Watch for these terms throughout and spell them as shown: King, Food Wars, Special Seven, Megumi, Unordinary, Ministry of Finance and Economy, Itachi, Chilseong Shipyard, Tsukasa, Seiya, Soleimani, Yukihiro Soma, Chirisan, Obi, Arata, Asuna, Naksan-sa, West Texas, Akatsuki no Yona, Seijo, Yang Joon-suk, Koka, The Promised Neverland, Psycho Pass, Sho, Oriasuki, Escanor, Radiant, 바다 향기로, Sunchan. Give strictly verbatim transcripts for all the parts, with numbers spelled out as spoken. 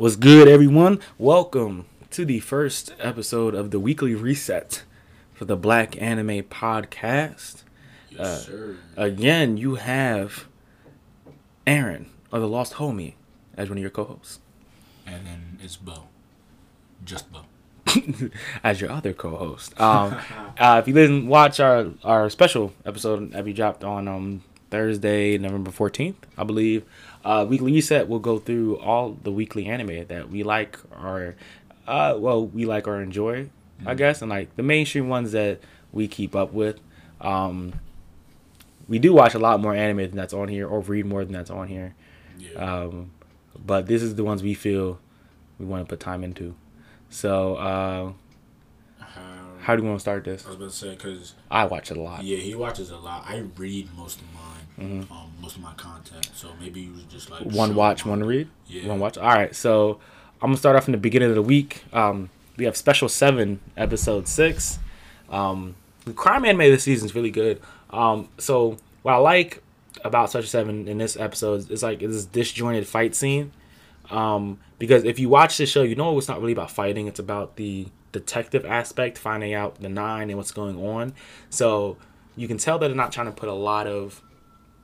What's good, everyone? Welcome to the first episode of the weekly reset for the Black Anime Podcast. Yes, uh, sir. Again, you have Aaron, or the Lost Homie, as one of your co-hosts. And then it's Bo. Just Bo. As your other co-host. Um, uh, if you didn't watch our, our special episode that we dropped on um, Thursday, November fourteenth, I believe. Uh, weekly reset will go through all the weekly anime that we like or, uh, well, we like or enjoy, mm-hmm. I guess, and like the mainstream ones that we keep up with. Um, we do watch a lot more anime than that's on here, or read more than that's on here. Yeah. Um, but this is the ones we feel we want to put time into. So, uh, um, how do you want to start this? I was about to say because I watch it a lot. Yeah, he watches a lot. I read most of mine. Mm-hmm. Um, most of my content, so maybe you was just like one watch, one read, yeah. one watch. All right, so I'm gonna start off in the beginning of the week. Um, we have Special Seven, Episode Six. Um, the crime anime this season is really good. Um, so what I like about Special Seven in this episode is like it's this disjointed fight scene. Um, because if you watch this show, you know it's not really about fighting; it's about the detective aspect, finding out the nine and what's going on. So you can tell that they're not trying to put a lot of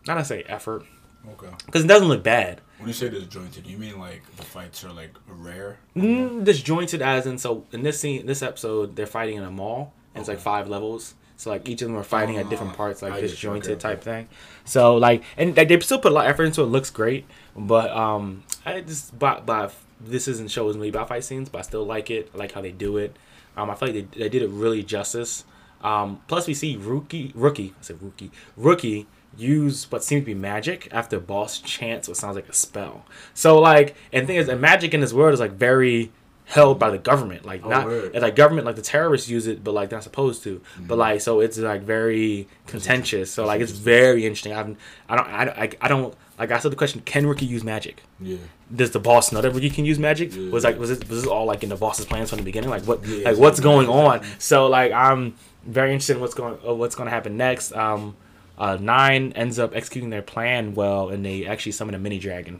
Not I say effort. Okay. Because it doesn't look bad. When you say disjointed, you mean like the fights are like rare? Mm, disjointed as in, so in this scene, this episode, they're fighting in a mall. And okay. It's like five levels. So like each of them are fighting uh, at different parts, like I disjointed okay, type okay. thing. So like, and like, they still put a lot of effort into it. It looks great. But um, I just, by, by, this isn't show isn't really about fight scenes, but I still like it. I like how they do it. Um, I feel like they, they did it really justice. Um, plus we see Rookie, Rookie, I said Rookie, Rookie, use what seems to be magic after boss chants what sounds like a spell. So like, and the thing is, and magic in this world is like very held by the government. Like oh, not and, like government, like the terrorists use it, but like they're not supposed to. Mm-hmm. But like, so it's like very contentious. So like, it's very interesting. I'm, I don't, I, I don't like. I said the question: can Ricky use magic? Yeah. Does the boss know that Ricky can use magic? Yeah. Was like, was this, was this all like in the boss's plans from the beginning? Like what, yeah, like what's going on? So like, I'm very interested in what's going, what's going to happen next. Um. Uh, Nine ends up executing their plan well, and they actually summon a mini dragon,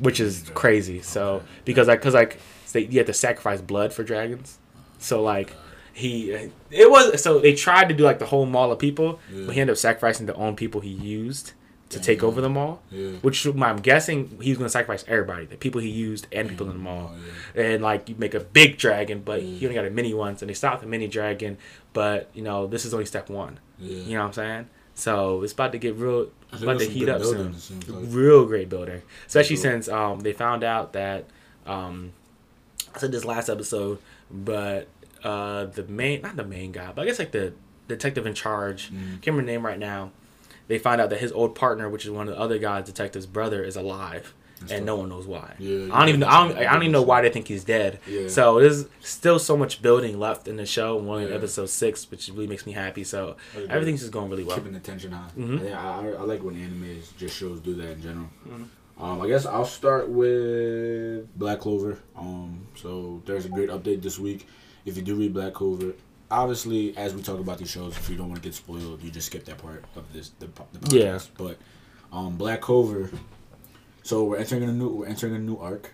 which is crazy. Okay. So because like, cause like, they, you have to sacrifice blood for dragons. So like, he, it was so they tried to do like the whole mall of people, yeah. but he ended up sacrificing the own people he used to take over the mall, yeah. which I'm guessing he was going to sacrifice everybody, the people he used and people in the mall. Oh, yeah. And like you make a big dragon, but yeah. he only got a mini one, so they stopped the mini dragon. But you know this is only step one. Yeah. You know what I'm saying? So it's about to get real, about to heat up soon. Like. Real great building, especially cool. since um, they found out that um, I said this last episode, but uh, the main, not the main guy, but I guess like the detective in charge, mm. can't remember the name right now. They find out that his old partner, which is one of the other guys, detective's brother, is alive, That's and right. no one knows why. Yeah, yeah, I don't even know. I don't, I don't even know why they think he's dead. Yeah. So there's still so much building left in the show. One yeah. episode six, which really makes me happy. So everything's just going really well. Keeping the tension high. Mm-hmm. Yeah, I, I like when anime just shows do that in general. Mm-hmm. Um, I guess I'll start with Black Clover. Um, so there's a great update this week. If you do read Black Clover, obviously, as we talk about these shows, if you don't want to get spoiled, you just skip that part of this the, the podcast. Yeah. But um, Black Clover. So we're entering a new we're entering a new arc,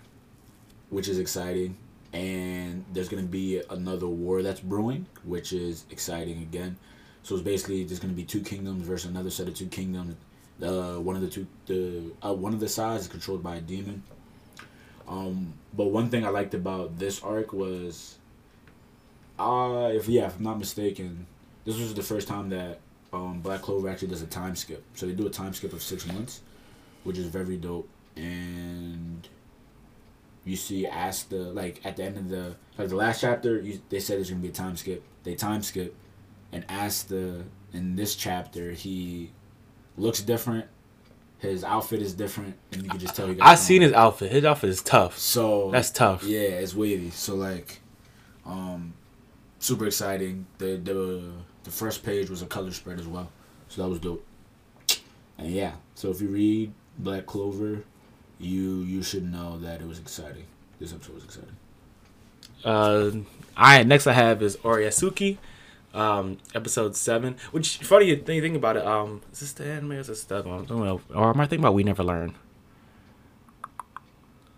which is exciting, and there's gonna be another war that's brewing, which is exciting again. So it's basically there's gonna be two kingdoms versus another set of two kingdoms. The uh, one of the two the uh, one of the sides is controlled by a demon. Um, but one thing I liked about this arc was, uh, if yeah, if I'm not mistaken, this was the first time that um, Black Clover actually does a time skip. So they do a time skip of six months, which is very dope. And you see, ask the like at the end of the like the last chapter, you, they said there's gonna be a time skip. They time skip, and ask the in this chapter he looks different. His outfit is different, and you can just tell. You guys I've seen his outfit. His outfit is tough. So that's tough. Yeah, it's wavy. So like, um, super exciting. The the the first page was a color spread as well, so that was dope. And yeah, so if you read Black Clover, You you should know that it was exciting. This episode was exciting. Uh, I next I have is Oriasuki, um, episode seven. Which funny thing, think about it. Um, is this the anime or is this the other one? I don't know. Or am I thinking about We Never Learn?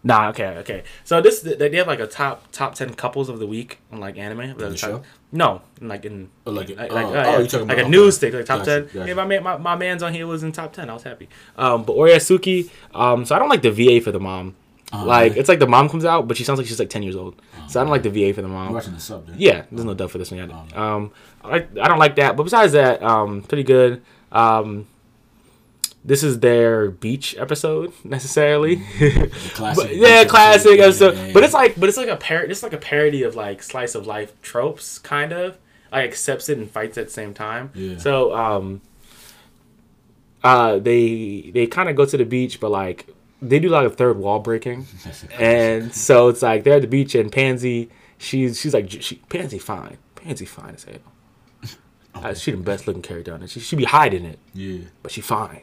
Nah, okay, okay. So this they have like a top top ten couples of the week on like anime. In the Sho? No, like in oh, like, like, uh, like, uh, oh, yeah, you're talking like about, a news okay. thing, like top gotcha, ten. Gotcha. Hey, my man, my, my man's on here was in top ten. I was happy. Um, but Oriatsuki. Um, so I don't like the V A for the mom. Uh, like okay. It's like the mom comes out, but she sounds like she's like ten years old. Uh, so I don't like the V A for the mom. You're watching the sub, dude. Yeah, there's no dub for this one. Uh, um, I I don't like that. But besides that, um, pretty good. Um. This is their beach episode necessarily. Classic. But, yeah, classic episode. Yeah, yeah, yeah. But it's like but it's like a par- it's like a parody of like slice of life tropes kind of. Like accepts it and fights at the same time. Yeah. So um uh they they kind of go to the beach but like they do like a third wall breaking. And so it's like they're at the beach and Pansy she's she's like she, Pansy fine. Pansy fine as hell. Uh, she the best looking character on it. She she be hiding it. Yeah. But she fine.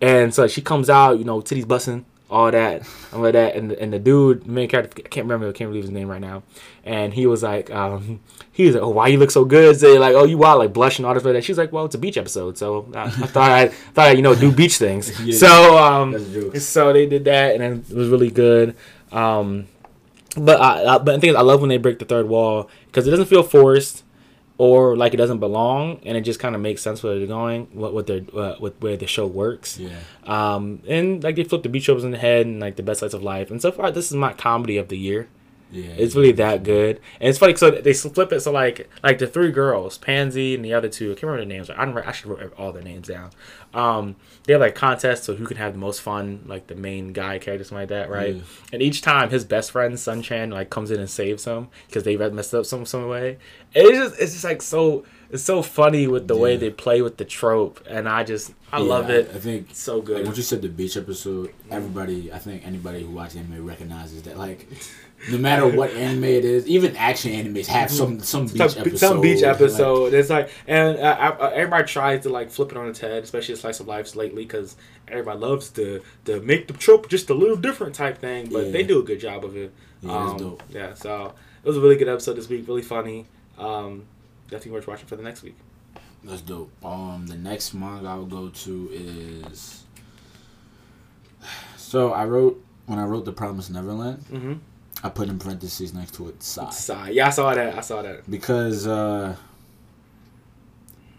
And so she comes out, you know, titties busting, all that, and all that. And and the dude, the main character, I can't remember, I can't believe his name right now. And he was like, um, he was like, oh, why you look so good? So like, oh, you wild, like blushing, all this like that. She's like, well, it's a beach episode, so I, I thought I thought I, you know, do beach things. Yeah, so um, so they did that, and it was really good. Um, but I, I but I think I love when they break the third wall because it doesn't feel forced. Or like it doesn't belong, and it just kind of makes sense where they're going, what what they're uh, with where the Sho works. Yeah. Um, and like they flip the beach tropes in the head and like the best sides of life. And so far, this is my comedy of the year. Yeah. It's really that good, and it's funny. So they flip it. So like like the three girls, Pansy and the other two, I can't remember their names. I don't. I should write all their names down. Um, they have like contests of who can have the most fun, like the main guy character, something like that, right? Yeah. And each time his best friend Sunchan like comes in and saves him because they messed up some some way. And it's just it's just like so it's so funny with the yeah. way they play with the trope, and I just I yeah, love it. I, I think it's so good. Like, once you said the beach episode, everybody I think anybody who watches anime recognizes that like. No matter what anime it is, even action animes have some some beach some, episode. Some beach episode. Like, it's like, and uh, I, I, everybody tries to like flip it on its head, especially slice of life lately, because everybody loves to to make the trope just a little different type thing. But yeah. they do a good job of it. Yeah, um, that's dope. Yeah, so it was a really good episode this week. Really funny. Um, definitely worth watching for the next week. That's dope. Um, the next manga I will go to is. So I wrote when I wrote The Promised Neverland. Mm-hmm. I put in parentheses next to it, sigh. Sigh. Yeah, I saw that. I saw that. Because uh,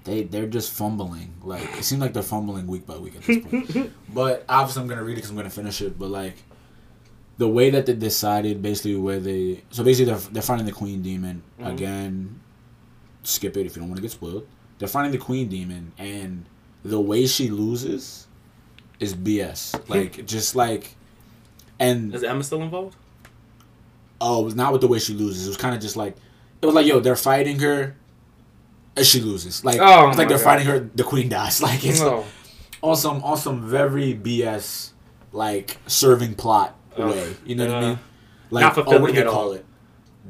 they, they're just fumbling. Like, it seems like they're fumbling week by week at this point. But obviously I'm going to read it because I'm going to finish it. But, like, the way that they decided basically where they... So, basically, they're, they're finding the Queen Demon. Mm-hmm. Again, skip it if you don't want to get spoiled. They're finding the Queen Demon, and the way she loses is B S. Like, just like... and is Emma still involved? Oh, it was not with the way she loses. It was kind of just like, it was like, yo, they're fighting her, and she loses. Like, oh, it's like they're God. fighting her, the queen dies. Like, it's no. like, on some, on some very B S, like, serving plot oh, way. You know yeah. what I mean? Like, not fulfilling oh, what do they call all. it?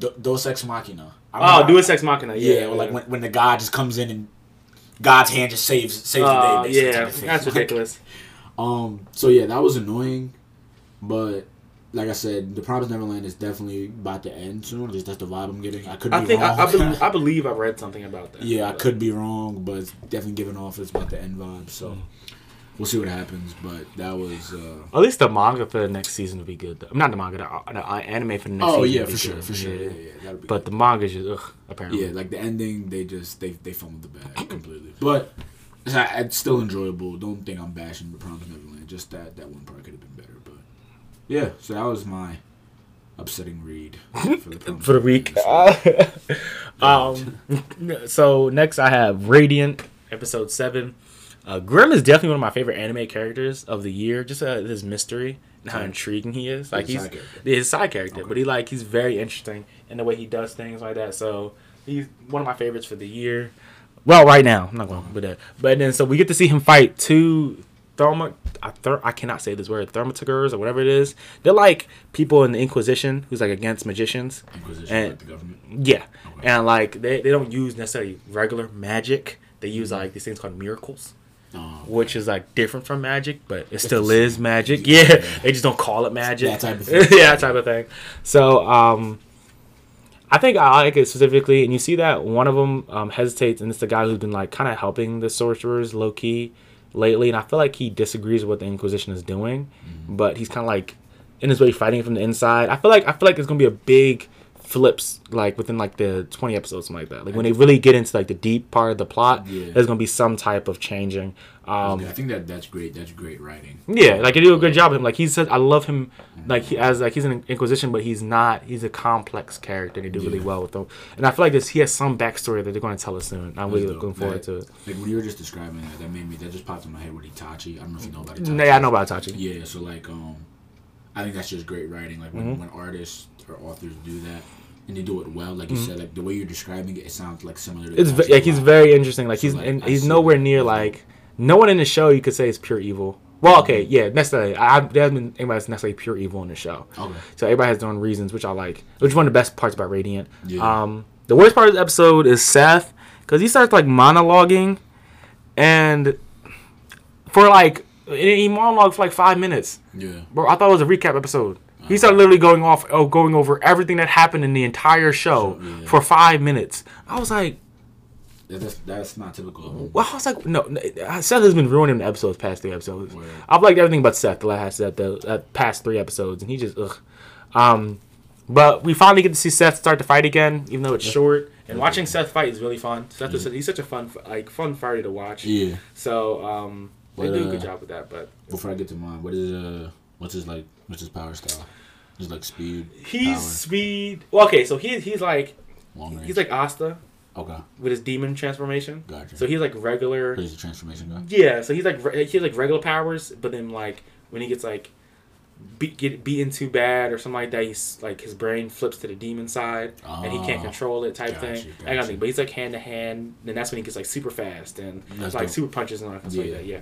Do, Dos Ex Machina. I oh, Dos Ex Machina, yeah. Yeah, yeah. Or like when, when the god just comes in and God's hand just saves saves uh, the day. Basically, yeah, kind of that's ridiculous. Like, um. So, yeah, that was annoying, but... Like I said, The Promised Neverland is definitely about to end soon. At least that's the vibe I'm getting. I could be I think wrong. I, I, believe, I believe I read something about that. Yeah, but. I could be wrong, but it's definitely giving off it's about the end vibe. So mm. we'll see what happens. But that was... Uh, At least the manga for the next season will be good. Though. Not the manga, the, the anime for the next oh, season. Oh, yeah, for sure, for sure. Yeah, yeah, yeah, but good. The manga is just, ugh, apparently. Yeah, like the ending, they just, they, they fumbled the bag completely. But it's, not, it's still enjoyable. Don't think I'm bashing The Promised Neverland. Just that, that one part could have been better. Yeah, so that was my upsetting read for the, for the week. um, so next I have Radiant, episode seven. Uh, Grimm is definitely one of my favorite anime characters of the year. Just uh, his mystery and how intriguing he is. Like he's, he's his side character, okay. but he like he's very interesting in the way he does things like that. So he's one of my favorites for the year. Well, right now I'm not going with that, but then so we get to see him fight two. Therma, I, ther- I cannot say this word, Thermatigers or whatever it is. They're like people in the Inquisition who's like against magicians. Inquisition, and, like the government? Yeah. Okay. And like they, they don't use necessarily regular magic. They use like these things called miracles, oh, okay. which is like different from magic, but it still is magic. Yeah. yeah. They just don't call it magic. That type of thing. yeah, that type of thing. So um, I think I like it specifically. And you see that one of them um, hesitates, and it's the guy who's been like kind of helping the sorcerers low key. Lately, and I feel like he disagrees with what the Inquisition is doing, mm-hmm. but he's kind of like in his way fighting from the inside. I feel like I feel like it's gonna be a big flips like within like the twenty episodes, something like that. Like when they really get into like the deep part of the plot, yeah. there's gonna be some type of changing. Um, I think that that's great. That's great writing. Yeah, like they do a good job with him. Like he said, I love him. Mm-hmm. Like he as like he's an Inquisition, but he's not. He's a complex character. They do yeah. really well with him. And I feel like this. He has some backstory that they're going to tell us soon. I'm really looking forward that, to it. Like when you were just describing that, that made me. That just popped in my head with Itachi. I don't know if you know about Itachi. Yeah, I know about Itachi. Yeah, so like um, I think that's just great writing. Like when, mm-hmm. when artists or authors do that. And they do it well, like you mm-hmm. said. Like the way you're describing it, it sounds like similar. to It's v- like he's very interesting. Like so he's like, and he's nowhere near like. No one in the show you could say is pure evil. Well, okay, yeah, necessarily. I, there hasn't been anybody that's necessarily pure evil in the show. Okay. So everybody has their own reasons, which I like. Which is one of the best parts about Radiant. Yeah. Um, the worst part of the episode is Seth, because he starts, like, monologuing. And for, like, he monologued for, like, five minutes. Yeah. Bro, I thought it was a recap episode. Uh-huh. He started literally going off, oh, going over everything that happened in the entire show so, yeah. for five minutes. I was like... That's, that's not typical. Well, I was like, no, Seth has been ruining the episodes, past three episodes. Word. I've liked everything but Seth the last the uh, past three episodes, and he just ugh. Um, but we finally get to see Seth start to fight again, even though it's that's, short. And watching cool. Seth fight is really fun. Seth yeah. is he's such a fun like fun fighter to watch. Yeah. So um, they but, do a good uh, job with that. But before I get to mine, what is uh, what's his like, what's his power style? His like speed. He's power. speed. Well, okay, so he he's like he's like Asta. Okay. With his demon transformation. Gotcha. So he's like regular. He's a transformation guy. Yeah. So he's like re- he's like regular powers, but then like when he gets like beat get beaten too bad or something like that, he's like his brain flips to the demon side uh, and he can't control it type gotcha, thing. Gotcha. I gotta think, but he's like hand to hand, and that's when he gets like super fast and that's like dope. super punches and all that. Yeah. Like that. Yeah.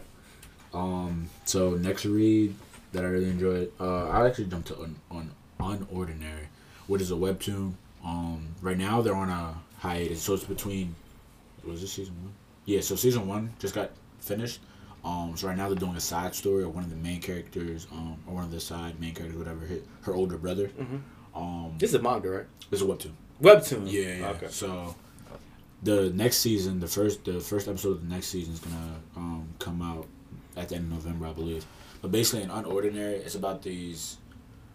Um. So next read that I really enjoyed, uh, I actually jumped to on un- un- Unordinary, which is a webtoon. Um. Right now they're on a hiatus, so it's between was this season one? Yeah, so season one just got finished. Um, so right now they're doing a side story of one of the main characters, um, or one of the side main characters, whatever. Hit her older brother. Mm-hmm. Um, this is a manga, right? This is a webtoon. Webtoon. Yeah, yeah. Okay. So the next season, the first, the first episode of the next season is gonna um, come out at the end of November, I believe. But basically, in Unordinary, it's about these,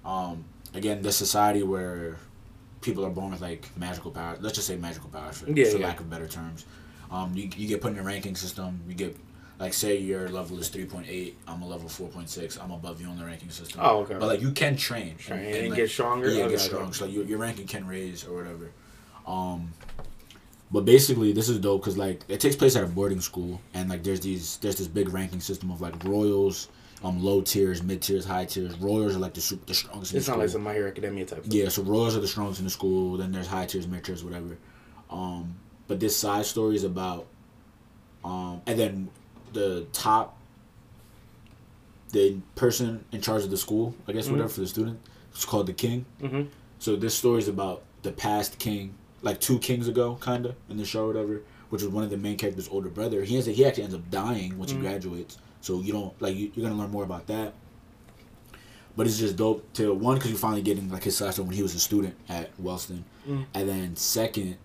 um, again, the society where people are born with, like, magical powers. Let's just say magical powers, for, yeah, for yeah. lack of better terms. Um, you you get put in a ranking system. You get, like, say your level is three point eight. I'm a level four point six. I'm above you on the ranking system. Oh, okay. But, like, you can train. Train and, and, and like, get stronger? Yeah, okay, get strong. Okay. So like, you, your ranking can raise or whatever. Um, but basically, this is dope because, like, it takes place at a boarding school. And, like, there's these there's this big ranking system of, like, royals, Um, low tiers, mid tiers, high tiers. Royals are like the super, the strongest. It's in the not school. Like some My Hero Academia type. Thing. Yeah, so royals are the strongest in the school. Then there's high tiers, mid tiers, whatever. Um, but this side story is about, um, and then the top, the person in charge of the school, I guess, mm-hmm. whatever for the student. It's called the King. Mm-hmm. So this story is about the past king, like two kings ago, kinda in the show, or whatever. Which was one of the main characters' older brother. He has a, he actually ends up dying once mm-hmm. he graduates. So you don't like you, you're gonna learn more about that, but it's just dope to one because you finally getting like his side story when he was a student at Wellston, mm. and then second,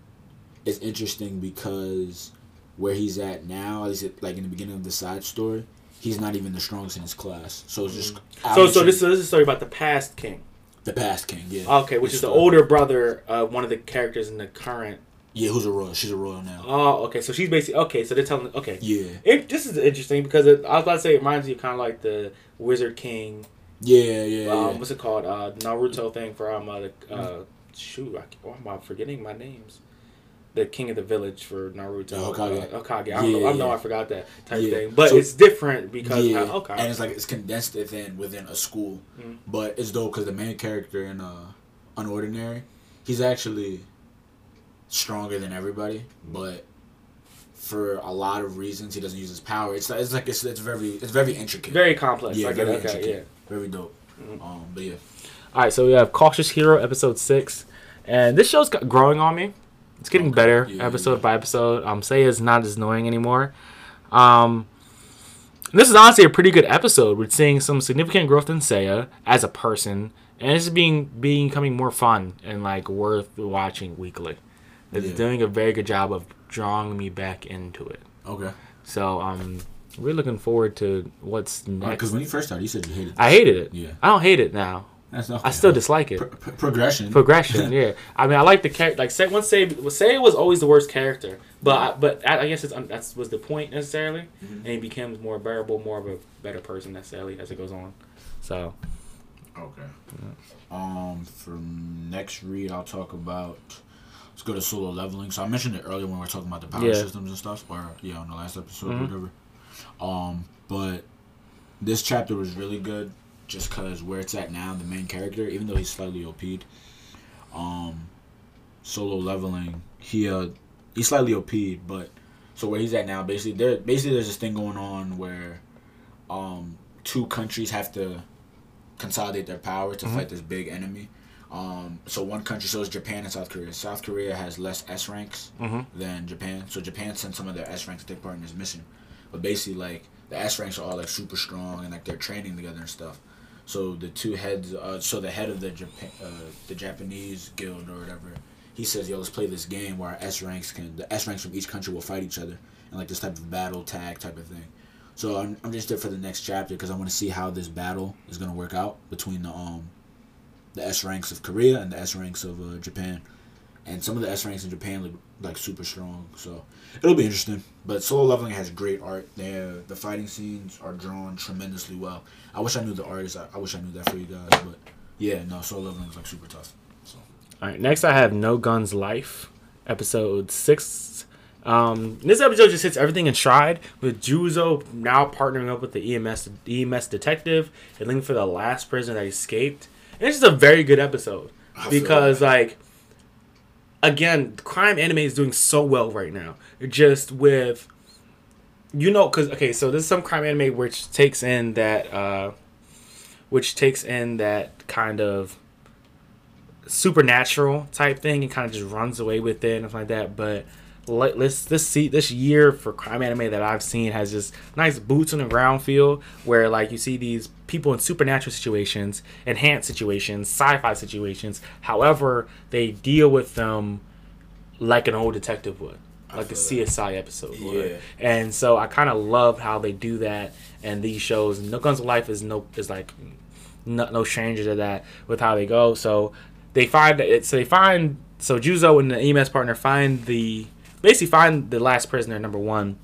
it's interesting because where he's at now, at least it, like in the beginning of the side story, he's not even the strongest in his class. So it's just mm. so so this, so this is a story about the past king, the past king, yeah. Okay, which it's is the older brother, uh, one of the characters in the current. Yeah, who's a royal? She's a royal now. Oh, okay. So she's basically... Okay, so they're telling... Okay. Yeah. It, this is interesting because it, I was about to say it reminds you kind of like the Wizard King... Yeah, yeah, um, yeah. What's it called? Uh, Naruto thing for... Um, uh, uh, shoot, I, oh, I'm forgetting my names. The King of the Village for Naruto. The Hokage. Uh, Hokage. I don't yeah, know, I know yeah. I forgot that type yeah. thing. But so, it's different because... Yeah. How, okay. And it's like it's condensed within, within a school. Mm. But it's dope because the main character in uh, Unordinary, he's actually... stronger than everybody, but for a lot of reasons he doesn't use his power. It's it's like it's it's very it's very intricate, very complex. Yeah, like very okay, intricate, yeah. very dope. Mm-hmm. Um, but yeah. All right, so we have Cautious Hero episode six, and this show's growing on me. It's getting okay. better yeah, episode yeah. by episode. Um, Seiya is not as annoying anymore. Um, this is honestly a pretty good episode. We're seeing some significant growth in Seiya as a person, and it's being being becoming more fun and like worth watching weekly. It's yeah. doing a very good job of drawing me back into it. Okay. So um, we're looking forward to what's next. Because when you first started, you said you hated it. I hated it. Yeah. I don't hate it now. That's okay. I still dislike it. Pro- progression. Progression. Yeah. I mean, I like the character. Like, say, once say, say was always the worst character, but I, but I, I guess it's um, that was the point necessarily, mm-hmm. and he becomes more bearable, more of a better person necessarily as it goes on. So. Okay. Yeah. Um. For next read, I'll talk about. Let's go to Solo Leveling. So I mentioned it earlier when we were talking about the power yeah. systems and stuff, or yeah, on the last episode mm-hmm. or whatever. Um. But this chapter was really good. Just because where it's at now, the main character, even though he's slightly O P'd, um, Solo Leveling, he uh, he's slightly O P'd, but so where he's at now, basically, there basically there's this thing going on where, um, two countries have to consolidate their power to mm-hmm. fight this big enemy. Um, so one country, so it's Japan and South Korea. South Korea has less S ranks mm-hmm. than Japan, so Japan sent some of their S ranks to take part in this mission. But basically, like the S ranks are all like super strong and like they're training together and stuff. So the two heads, uh, so the head of the Japan, uh, the Japanese guild or whatever, he says, "Yo, let's play this game where our S ranks can, the S ranks from each country will fight each other and like this type of battle tag type of thing." So I'm, I'm just there for the next chapter because I want to see how this battle is gonna work out between the um, the S ranks of Korea and the S ranks of uh, Japan, and some of the S ranks in Japan look like super strong. So it'll be interesting. But Solo Leveling has great art. They're, the fighting scenes are drawn tremendously well. I wish I knew the artist. I, I wish I knew that for you guys. But yeah, no, Solo Leveling is like super tough. So. All right, next I have No Guns Life, episode six. Um, this episode just hits everything in stride with Juzo now partnering up with the E M S E M S detective and looking for the last prisoner that escaped. And it's just a very good episode I because feel like. like Again, crime anime is doing so well right now. Just with, you know, because, okay, so there's some crime anime which takes in that, uh, which takes in that kind of supernatural type thing and kind of just runs away with it and stuff like that. But let, let's, let's see, this year for crime anime that I've seen has this nice boots on the ground feel where, like, you see these people in supernatural situations, enhanced situations, sci-fi situations. However, they deal with them like an old detective would, like a C S I episode yeah. would. And so I kind of love how they do that. And these shows, No Guns Life is no is like no, no stranger to that with how they go. So they find it. So they find so Juzo and the E M S partner find the basically find the last prisoner, number one,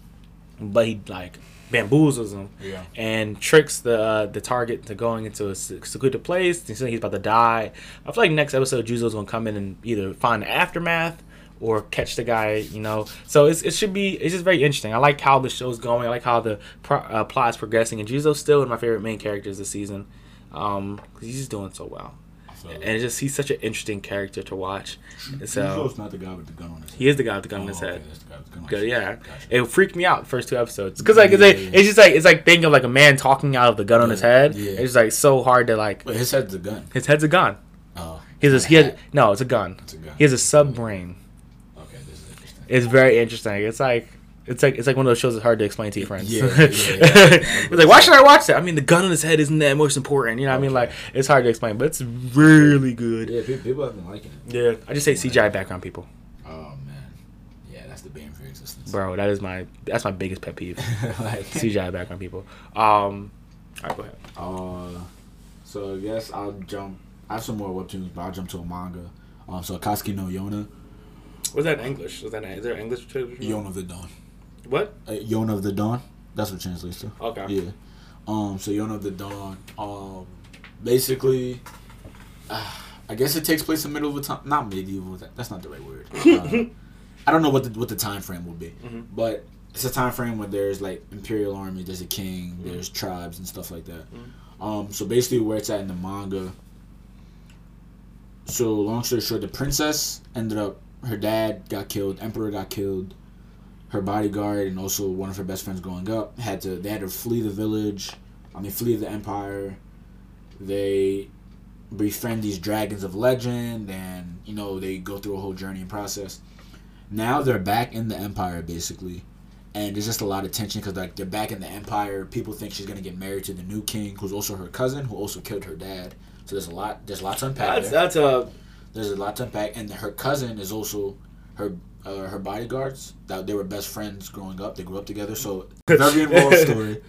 but he like. bamboozles him yeah. and tricks the uh, the target to going into a secluded place. He's about to die. I feel like next episode Juzo's gonna come in and either find the aftermath or catch the guy, you know. So it's, it should be it's just very interesting. I like how the show's going. I like how the pro, uh, plot's progressing. And Juzo's still one of my favorite main characters this season. Um, cause he's just doing so well. And it's just he's such an interesting character to watch. So, Juzo's not the guy with the gun on his head. He is the guy with the gun oh, on his okay, head. That's the guy with the gun on his yeah, head. Gotcha. It freaked me out the first two episodes because like, yeah, it's, like yeah. it's just like it's like thinking of like a man talking out of the gun yeah, on his head. Yeah. It's like so hard to like. But his head's a gun. His head's a gun. Oh, he's a, he has no. It's a gun. It's a gun. He has a sub brain. Okay, this is interesting. It's very interesting. It's like. It's like it's like one of those shows that's hard to explain to your friends. Yeah, yeah, yeah, yeah. It's like, why should I watch that? I mean, the gun on his head isn't that most important. You know what okay. I mean? Like, it's hard to explain, but it's really good. Yeah, people have been liking it. Yeah, I just say C G I background people. Oh, man. Yeah, that's the bane for existence. Bro, that is my, that's my biggest pet peeve. Like, C G I background people. Um, all right, go ahead. Uh, so, I guess I'll jump. I have some more webtoons, but I'll jump to a manga. Um, So, Akatsuki no Yona. What's that in English? Is, that, is there English? Yona of the Dawn. What? Uh, Yona of the Dawn. That's what translates to. Okay. Yeah. Um. So Yona of the Dawn. Um. Basically, uh, I guess it takes place in middle of a time. Not medieval. That, that's not the right word. Uh, I don't know what the what the time frame will be, mm-hmm. but it's a time frame where there's like imperial army, there's a king, mm-hmm. there's tribes and stuff like that. Mm-hmm. Um. So basically, where it's at in the manga. So long story short, the princess ended up. Her dad got killed. Emperor got killed. Her bodyguard and also one of her best friends growing up had to they had to flee the village, I mean flee the empire. They befriend these dragons of legend, and you know they go through a whole journey and process. Now they're back in the empire basically, and there's just a lot of tension because like they're back in the empire. People think she's gonna get married to the new king, who's also her cousin, who also killed her dad. So there's a lot there's lots to unpack. That's there. that's a there's a lot to unpack, and her cousin is also her. Uh, her bodyguards that they were best friends growing up. They grew up together, so very involved story.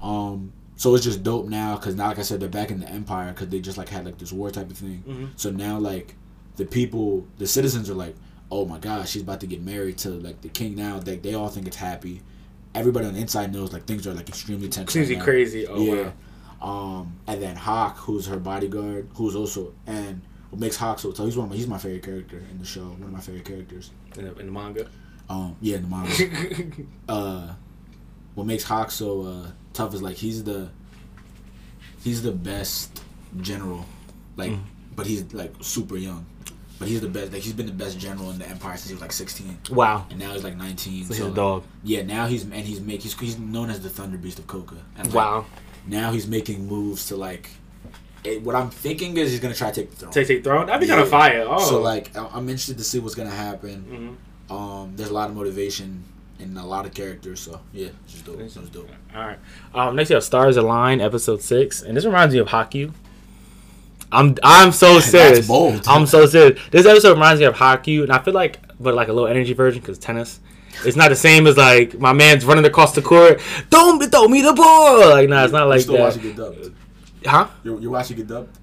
Um, So it's just dope now because now, like I said, they're back in the Empire because they just, like, had, like, this war type of thing. Mm-hmm. So now, like, the people, the citizens are like, oh, my God, she's about to get married to, like, the king now. They, they all think it's happy. Everybody on the inside knows, like, things are, like, extremely tense. Crazy, right crazy. Oh, yeah. Wow. Um, and then Hawk, who's her bodyguard, who's also, and what makes Hawk so, so he's one of my, he's my favorite character in the show, one of my favorite characters. In the, in the manga? Um, yeah, in the manga. uh, what makes Hawk so, uh, tough is like he's the he's the best general, like, mm. but he's like super young, but he's the best. Like, he's been the best general in the Empire since he was like sixteen. Wow! And now he's like nineteen. So, so he's a dog. Yeah, now he's and he's make he's, he's known as the Thunder Beast of Koka. And, like, wow! Now he's making moves to like. It, what I'm thinking is he's gonna try to take the throne. Take the throne? That'd be yeah. kind of fire. Oh. So like I'm interested to see what's gonna happen. Mm-hmm. Um, there's a lot of motivation. And a lot of characters, so yeah, it's just dope. It's just dope. All right. Um, next we have Stars Align, episode six, and this reminds me of Haikyuu. I'm I'm so serious. That's bold. I'm so serious. This episode reminds me of Haikyuu, and I feel like, but like a low energy version because tennis. It's not the same as like my man's running across the court. Don't throw me the ball. Like no, nah, it's not like you're still that. Still watching Get Dubbed? Huh? You're, you're watching Get Dubbed?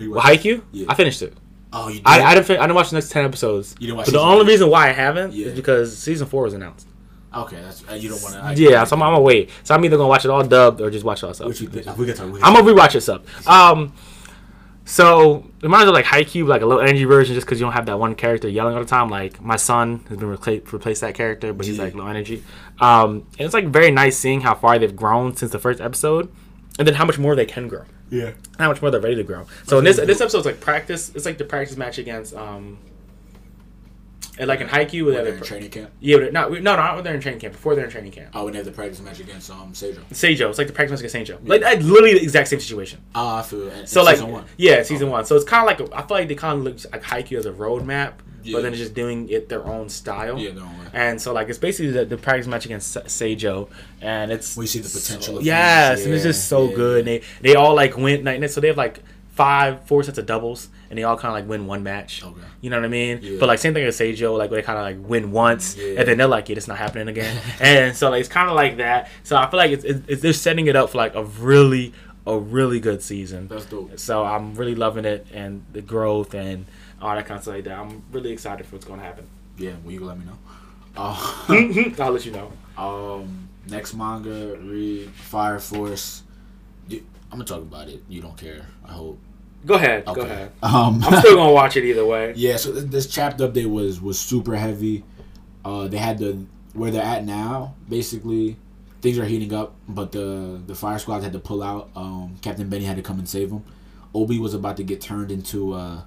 Well, Haikyuu? Yeah. I finished it. Oh, you did? I, I didn't. Fin- I didn't watch the next ten episodes. You didn't watch. But the only three? reason why I haven't yeah. is because season four was announced. Okay, that's uh, you don't want to. Yeah, so I'm, I'm gonna wait. So I'm either gonna watch it all dubbed or just watch it all subbed. You, we get to, we get I'm gonna rewatch it subbed. Um, so it reminds me of like Haikyuu, like a low energy version, just because you don't have that one character yelling all the time. Like my son has been recla- replaced that character, but he's yeah. like low energy. Um, and it's like very nice seeing how far they've grown since the first episode, and then how much more they can grow. Yeah, and how much more they're ready to grow. So in this this episode's like practice. It's like the practice match against um. And like in Haikyuu, when they're in training camp. Yeah, no, no, not when they're in training camp. Before they're in training camp. Oh, when they have the practice match against um Seijo. Seijo, it's like the practice match against Seijo. Yeah. Like that's literally the exact same situation. Ah, uh, so, so like season one. Yeah, season oh. one. So it's kind of like a, I feel like they kind of look like Haikyuu as a roadmap, yeah. but then just doing it their own style. Yeah, their own way. And so like it's basically the, the practice match against Seijo, and it's we see the potential. So, of yes, yeah, and it's just so yeah. good. And they they all like went like so they have like. Five, four sets of doubles, and they all kind of like win one match. Okay. You know what I mean? Yeah. But like same thing as Seijo, like where they kind of like win once, yeah. and then they're like, yeah, it's not happening again. And so like it's kind of like that. So I feel like it's, it's, it's they're setting it up for like a really, a really good season. That's dope. So I'm really loving it and the growth and all that kind of stuff like that. I'm really excited for what's gonna happen. Yeah, will you let me know? Uh, I'll let you know. Um, next manga read Fire Force. I'm gonna talk about it. You don't care, I hope. Go ahead. Okay. Go ahead. Um, I'm still gonna watch it either way. Yeah. So th- this chapter update was was super heavy. Uh, they had to where they're at now. Basically, things are heating up, but the the fire squad had to pull out. Um, Captain Benny had to come and save them. Obi was about to get turned into. Uh...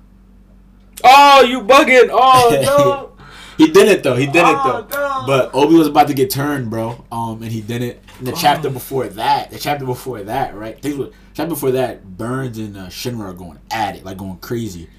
Oh, you bugging! Oh no. He did it though. He did oh, it though. No. But Obi was about to get turned, bro. Um, and he didn't. The oh. chapter before that, the chapter before that, right? Things were, chapter before that, Burns and uh, Shinra are going at it, like going crazy.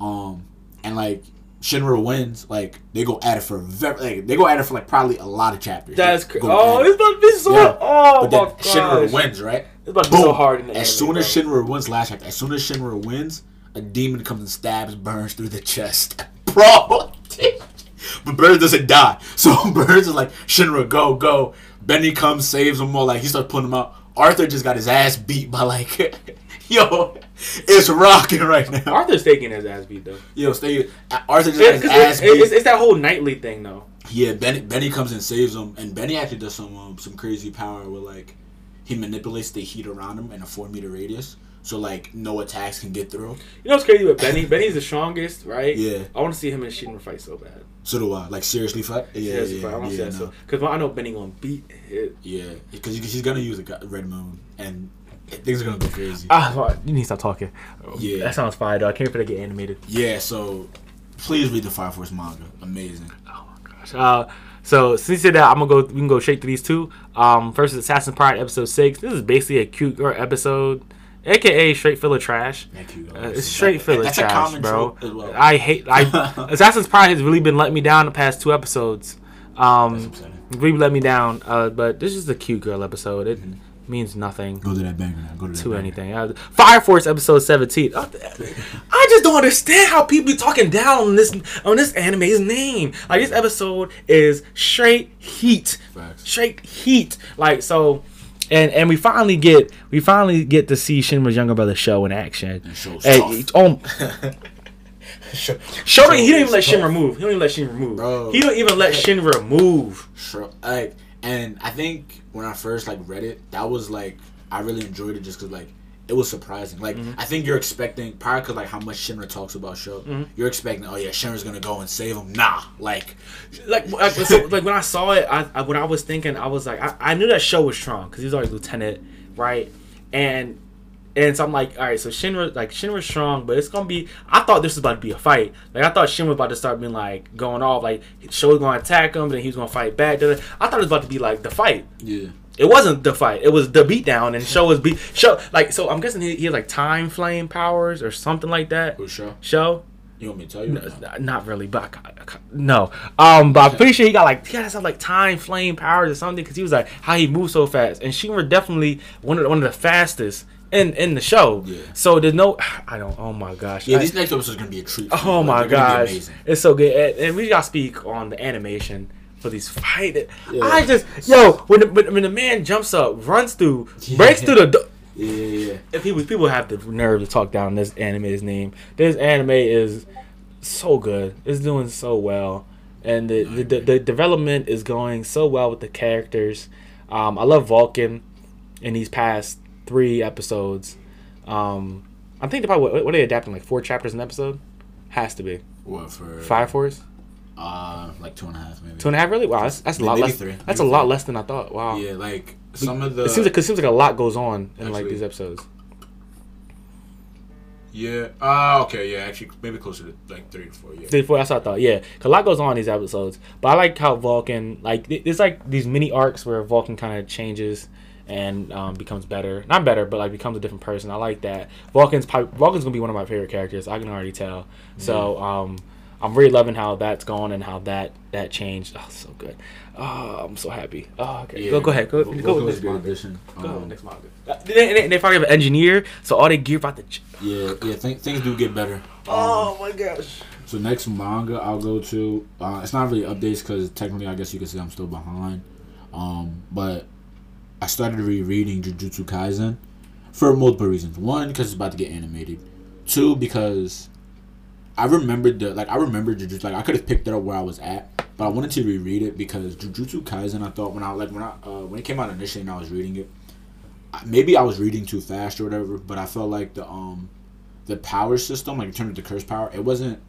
Um, and like Shinra wins, like they go at it for very, like they go at it for like probably a lot of chapters. That's crazy. Oh, it's about to be so. Yeah. Oh, but then my Shinra gosh. wins, right? It's about to be Boom. so hard. In the as anime, soon as bro. Shinra wins, last chapter. As soon as Shinra wins, a demon comes and stabs Burns through the chest, bro. But Burns doesn't die. So Burns is like, Shinra, go, go. Benny comes, saves them all. Like, he starts pulling them out. Arthur just got his ass beat by, like, yo, it's rocking right now. Arthur's taking his ass beat, though. Yo, stay. Arthur just got his ass beat. It's, it's that whole nightly thing, though. Yeah, Benny, Benny comes and saves him. And Benny actually does some um, some crazy power where, like, he manipulates the heat around him in a four-meter radius. So, like, no attacks can get through. You know what's crazy with Benny? Benny's the strongest, right? Yeah. I want to see him and Shinra fight so bad. So do I. Like, seriously fight? Yeah, seriously yeah, fight. I want to yeah, see that. Because no. I know Benny going to beat it. Yeah. Because he's going to use a Red Moon. And things are going to go crazy. Ah, you need to stop talking. Yeah. That sounds fire, though. I can't wait to get animated. Yeah, so please read the Fire Force manga. Amazing. Oh, my gosh. Uh... So since you said that, I'm gonna go. We can go straight to these two. Um, first is Assassin's Pride episode six. This is basically a cute girl episode, aka straight filler trash. Cute, uh, it's straight that, filler that's trash, a common bro. As well. I hate. I Assassin's Pride has really been letting me down the past two episodes. Um, really let me down. Uh, but this is a cute girl episode. It mm-hmm. means nothing. Go to that banger. Now. Go to, that to banger. anything. Uh, Fire Force episode seventeen. Uh, I just don't understand how people be talking down on this on this anime's name. Like this episode is straight heat, Facts. straight heat. Like so, and and we finally get we finally get to see Shinra's younger brother Sho in action. Hey, oh, Sho, Sho, Sho he didn't even let tough. Shinra move. He don't even let Shinra move. Bro. He don't even let Shinra move. Sho, like, and I think when I first like read it, that was like I really enjoyed it just because like it was surprising. Like mm-hmm. I think you're expecting probably because like how much Shinra talks about Sho, mm-hmm. you're expecting oh yeah Shinra's gonna go and save him. Nah, like like like, so, like when I saw it, I, I when I was thinking I was like I, I knew that Sho was strong because he was already lieutenant, right? And. And so I'm like, all right, so Shinra, like Shinra's strong, but it's gonna be. I thought this was about to be a fight. Like I thought Shinra was about to start being like going off, like Sho was gonna attack him, then he was gonna fight back. Da, da. I thought it was about to be like the fight. Yeah. It wasn't the fight. It was the beatdown, and Sho was beat. Sho like so. I'm guessing he, he had like time flame powers or something like that. Who's Sho? Sho. You want me to tell you? No, not? not really, but I can't, I can't, no. Um, but I'm pretty sure he got like he got some like time flame powers or something because he was like how he moved so fast, and Shinra definitely one of one of the fastest. In, in the Sho, yeah. So there's no, I don't. Oh my gosh! Yeah, I, these next episodes is gonna be a treat. Oh like, my gosh, it's so good, and, and we gotta speak on the animation for these fight. Yeah. I just yo when the, when the man jumps up, runs through, yeah. breaks through the. Do- yeah, yeah, yeah. If people people have the nerve to talk down this anime's name, this anime is so good. It's doing so well, and the the, the, the development is going so well with the characters. Um, I love Vulcan in these past. Three episodes. Um, I think about what, what are they adapting? Like four chapters an episode? Has to be. What for? Fire Force? Uh, like two and a half maybe. Two and a half really? Wow, that's, that's a lot maybe less. Three. That's maybe a lot three. less than I thought. Wow. Yeah, like some of the. It seems like it seems like a lot goes on in actually, like these episodes. Yeah. Uh, okay. Yeah. Actually, maybe closer to like three to four. Yeah. Three to four. That's what I thought. Yeah, cause a lot goes on in these episodes. But I like how Vulcan like it's like these mini arcs where Vulcan kind of changes. And um, becomes better, not better, but like becomes a different person. I like that. Vulcan's probably, Vulcan's gonna be one of my favorite characters. I can already tell. Mm-hmm. So um, I'm really loving how that's gone and how that that changed. Oh, so good. Oh, I'm so happy. Oh, okay. Yeah. Go, go ahead. Go, Vulcan go with next manga. Go um, next manga. They, they, they finally have an engineer, so all they gear about the. Ch- yeah, yeah. Th- things do get better. Um, oh my gosh. So next manga I'll go to. Uh, it's not really updates because technically I guess you could say I'm still behind, um, but. I started rereading Jujutsu Kaisen for multiple reasons. One, because it's about to get animated. Two, because I remembered the like I remembered Jujutsu like I could have picked it up where I was at, but I wanted to reread it because Jujutsu Kaisen I thought when I like when I uh, when it came out initially and I was reading it, maybe I was reading too fast or whatever, but I felt like the um the power system like in terms of the curse power it wasn't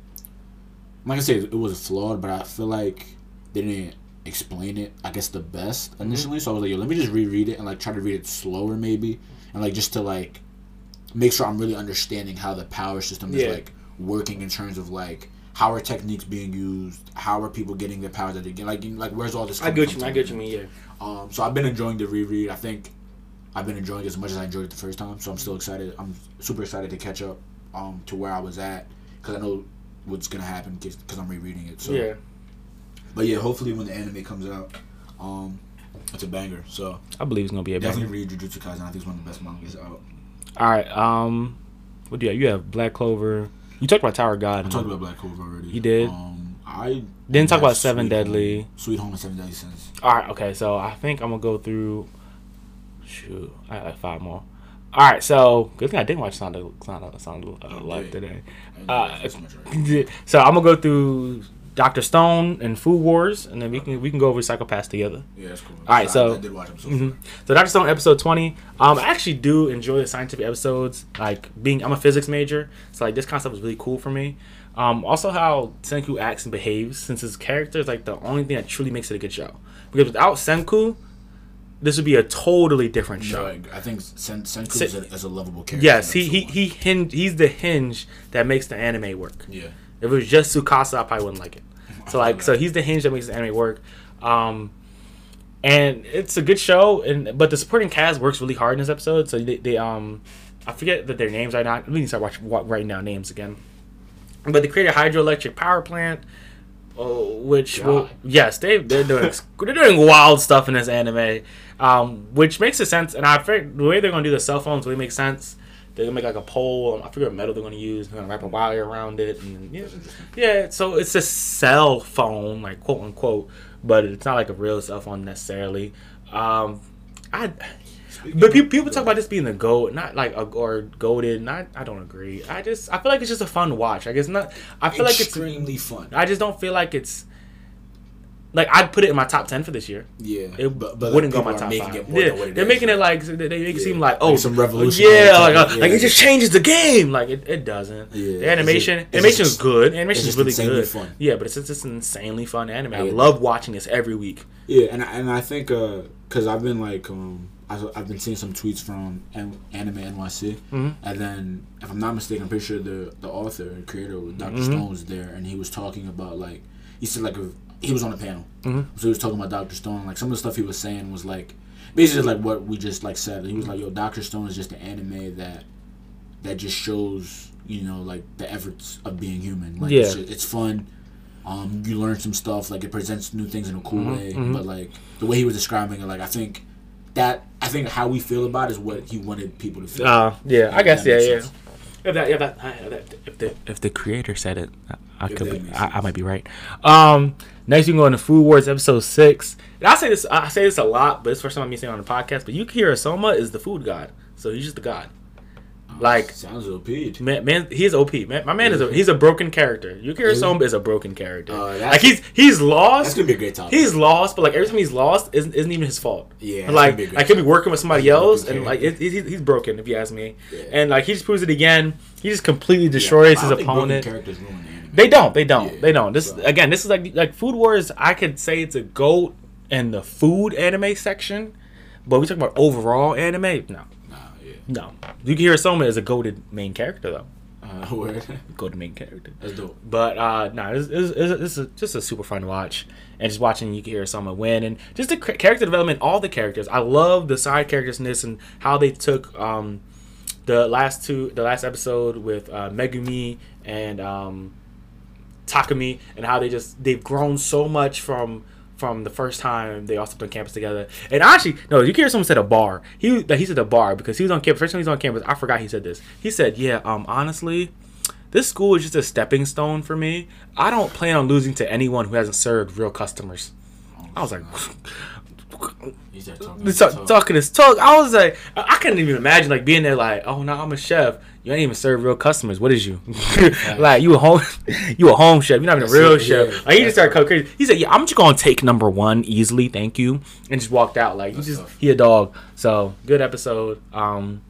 like I said it was flawed, but I feel like they didn't. Explain it I guess the best initially, so I was like yo let me just reread it and like try to read it slower maybe and like just to like make sure I'm really understanding how the power system yeah. is like working in terms of like how are techniques being used, how are people getting the power that they get, like like where's all this I get you I get you mean yeah um so I've been enjoying the reread. I think I've been enjoying it as much as I enjoyed it the first time, so I'm still excited. I'm super excited to catch up um to where I was at because I know what's gonna happen because I'm rereading it so yeah. But yeah, hopefully when the anime comes out, um, it's a banger. So I believe it's gonna be a banger. Definitely read Jujutsu Kaisen. I think it's one of the best mangas out. All right. Um, what do you have? You have Black Clover. You talked about Tower of God. I talked about Black Clover already. You did. Um, I didn't talk about Seven Deadly. Sweet Home and Seven Deadly Sins. All right. Okay. So I think I'm gonna go through. Shoot, I got like five more. All right, so good thing I didn't watch Sound of, Sound of, Sound of uh, Life today. Uh, so I'm gonna go through. Doctor Stone and Food Wars, and then we can we can go over Psycho Pass together. Yeah, that's cool. All right, so I did watch them so far. Mm-hmm. So Doctor Stone episode twenty. Um, I actually do enjoy the scientific episodes. Like being, I'm a physics major, so like this concept is really cool for me. Um, also how Senku acts and behaves, since his character is like the only thing that truly makes it a good show. Because without Senku, this would be a totally different show. No, I think Sen- Senku is a, is a lovable character. Yes, he he he hinge, he's the hinge that makes the anime work. Yeah. If it was just Tsukasa, I probably wouldn't like it. So like, so he's the hinge that makes the anime work, um, and it's a good show. And but the supporting cast works really hard in this episode. So they, they um, I forget that their names are not. We need to start watching what, writing down names again. But they created a hydroelectric power plant, oh, which will, yes, they they're doing they're doing wild stuff in this anime, um, which makes a sense. And I figured the way they're gonna do the cell phones really makes sense. They're gonna make like a pole. I forget what metal they're gonna use. They're gonna wrap a wire around it, and yeah, yeah. So it's a cell phone, like quote unquote, but it's not like a real cell phone necessarily. Um, I Speaking but people people talk about this being the GOAT, not like a, or goated. Not I don't agree. I just I feel like it's just a fun watch. Like it's not. I feel extremely like it's extremely fun. I just don't feel like it's. Like I'd put it in my top ten for this year. Yeah, it but, but wouldn't like go my top five. It yeah, the they're making it like they make it yeah. seem like oh like some revolution. Yeah, like a, yeah, like it just changes the game. Like it, it doesn't. Yeah, the animation it, animation is good. Animation is really good. Fun. Yeah, but it's just it's insanely fun anime. Yeah. I love watching this every week. Yeah, and I, and I think because uh, I've been like um I've, I've been seeing some tweets from Anime N Y C, mm-hmm. and then if I'm not mistaken, I'm pretty sure the the author and creator Doctor Mm-hmm. Stone was there, and he was talking about like he said like a. He was on a panel, mm-hmm. so he was talking about Doctor Stone. Like some of the stuff he was saying was like, basically like what we just like said. He was like, "Yo, Doctor Stone is just an anime that, that just shows you know like the efforts of being human. Like yeah. it's, just, it's fun. Um, you learn some stuff. Like it presents new things in a cool mm-hmm. way. Mm-hmm. But like the way he was describing it, like I think that I think how we feel about it is what he wanted people to feel. Uh, yeah, like, I guess yeah, yeah. If that, if that, if the if the creator said it, I if could, be, I, I might be right. Um. Next, you can go into Food Wars episode six. And I say this, I say this a lot, but it's the first time I'm saying it on the podcast. But Yukihiro Soma is the food god, so he's just the god. Oh, like sounds O P. Man, man, he's O P. Man, my man yeah. is a, he's a broken character. Yukihiro Soma is a broken character. Uh, like he's he's lost. That's gonna be a great topic. He's lost, but like every time he's lost, isn't isn't even his fault. Yeah, like I like, could be working with somebody that's else, and like it, it, he's broken if you ask me. Yeah. And like he just proves it again. He just completely destroys yeah, his opponent. Characters ruin it. They don't. They don't. Yeah, they don't. This so. Again. This is like like Food Wars. I could say it's a GOAT in the food anime section, but we talking about overall anime. No. Nah, yeah. No. Yukihiro Soma is a GOATed main character though. Uh, word. GOATed main character. That's dope. But uh, no, this is just a super fun watch, and just watching Yukihiro Soma win, and just the character development. All the characters. I love the side characters in this and how they took um, the last two, the last episode with uh, Megumi and. Um, Takumi and how they just they've grown so much from from the first time they all stepped on campus together. And actually no you hear someone said a bar he that he said a bar because he was on campus first time he's on campus. I forgot he said this. He said yeah um honestly this school is just a stepping stone for me. I don't plan on losing to anyone who hasn't served real customers. I was like he's there talking his talk. Talking his talk. I was like I couldn't even imagine like being there like oh no I'm a chef. You ain't even serve real customers. What is you? Like you a home, you a home chef. You're not even a real chef. Like he just started crazy. He said, "Yeah, I'm just gonna take number one easily, thank you," and just walked out. Like you just he a dog. So good episode. Um,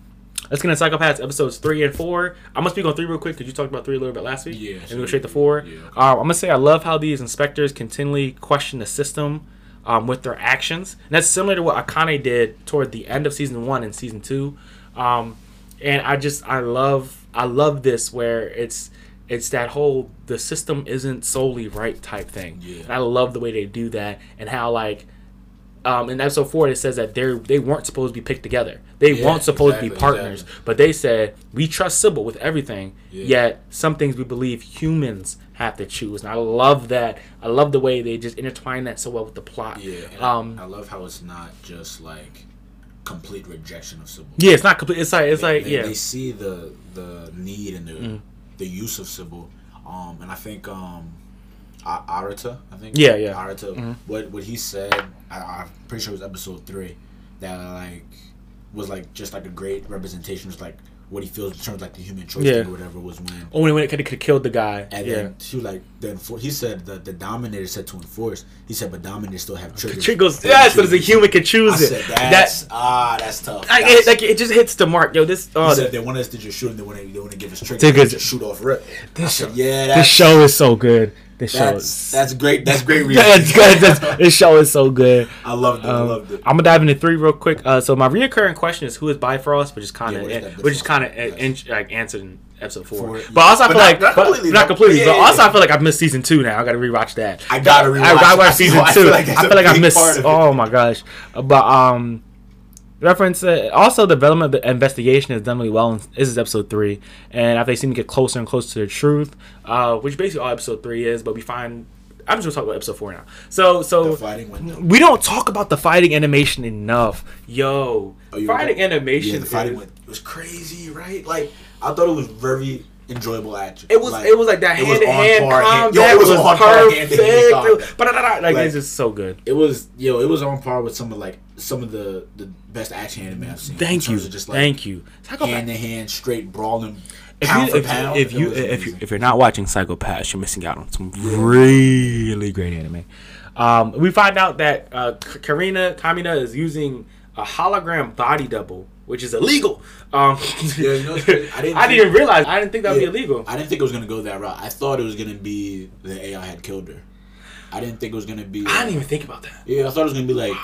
let's get into Psycho Pass episodes three and four. I'm gonna speak on three real quick because you talked about three a little bit last week. Yeah, and we go straight to four. Yeah. Um, I'm gonna say I love how these inspectors continually question the system. Um, with their actions, and that's similar to what Akane did toward the end of season one and season two. Um. And I just I love I love this where it's it's that whole the system isn't solely right type thing. Yeah. And I love the way they do that and how like um, in episode four it says that they they weren't supposed to be picked together. They yeah, weren't supposed exactly, to be partners, exactly. But they said we trust Sybil with everything. Yeah. Yet some things we believe humans have to choose. And I love that. I love the way they just intertwine that so well with the plot. Yeah. Um, I love how it's not just like. Complete rejection of Sybil. Yeah, it's not complete. It's like it's they, like they, yeah. They see the the need and the mm. the use of Sybil, um, and I think um, Arata, I think yeah, yeah, Arata. Mm-hmm. What what he said, I, I'm pretty sure it was episode three, that like was like just like a great representation. It's like what he feels in terms of like the human choice yeah. thing or whatever was when only when it could have killed the guy. And yeah. then she like then he said that the Dominator said to enforce. He said, but Dominators still have triggers. Triggers, yeah. So the human can choose I it. Said, that's that, ah, that's tough. That's, it, like it just hits the mark, yo. This oh, he said they want us to just shoot him. They want to they want to give us triggers. Just shoot off rip. This said, show, yeah, that's, this show is so good. This show that's, is that's great. That's great. That's good. That's, this show is so good. I loved it. Um, I loved it. I'm gonna dive into three real quick. Uh, so my reoccurring question is who is Bifrost, which is kind of yeah, which is kind of yes. like answered in episode four. four but yeah. also I feel not, like not completely. Not completely yeah, but also yeah. I feel like I've missed season two now. I gotta rewatch that. I gotta rewatch. I gotta watch season two. I feel like, I, feel like I missed. Oh my gosh. But um. Reference uh, also the development of the investigation is done really well. In, this is episode three, and after they seem to get closer and closer to the truth, uh, which basically all episode three is. But we find I'm just gonna talk about episode four now. So so we don't talk about the fighting animation enough, yo. Oh, fighting right? animation, yeah, the fighting is, went, it was crazy, right? Like I thought it was very enjoyable action. It was like, it was like that hand to hand combat. Yo, it was, was on par hand to hand combat. Like, like it's just so good. It was yo, it was on par with some of like some of the, the best action anime I've seen. Thank you, just like thank you. Hand to hand, straight brawling. Pound if you, for if, pound, if, you, if, you if you if you're not watching Psycho Pass, you're missing out on some really great anime. Um, we find out that uh, Karina Kamina is using a hologram body double, which is illegal. Um, yeah, you know, I didn't, I didn't think, realize. I didn't think that would yeah, be illegal. I didn't think it was going to go that route. I thought it was going to be the A I had killed her. I didn't think it was going to be... Like, I didn't even think about that. Yeah, I thought it was going to be like...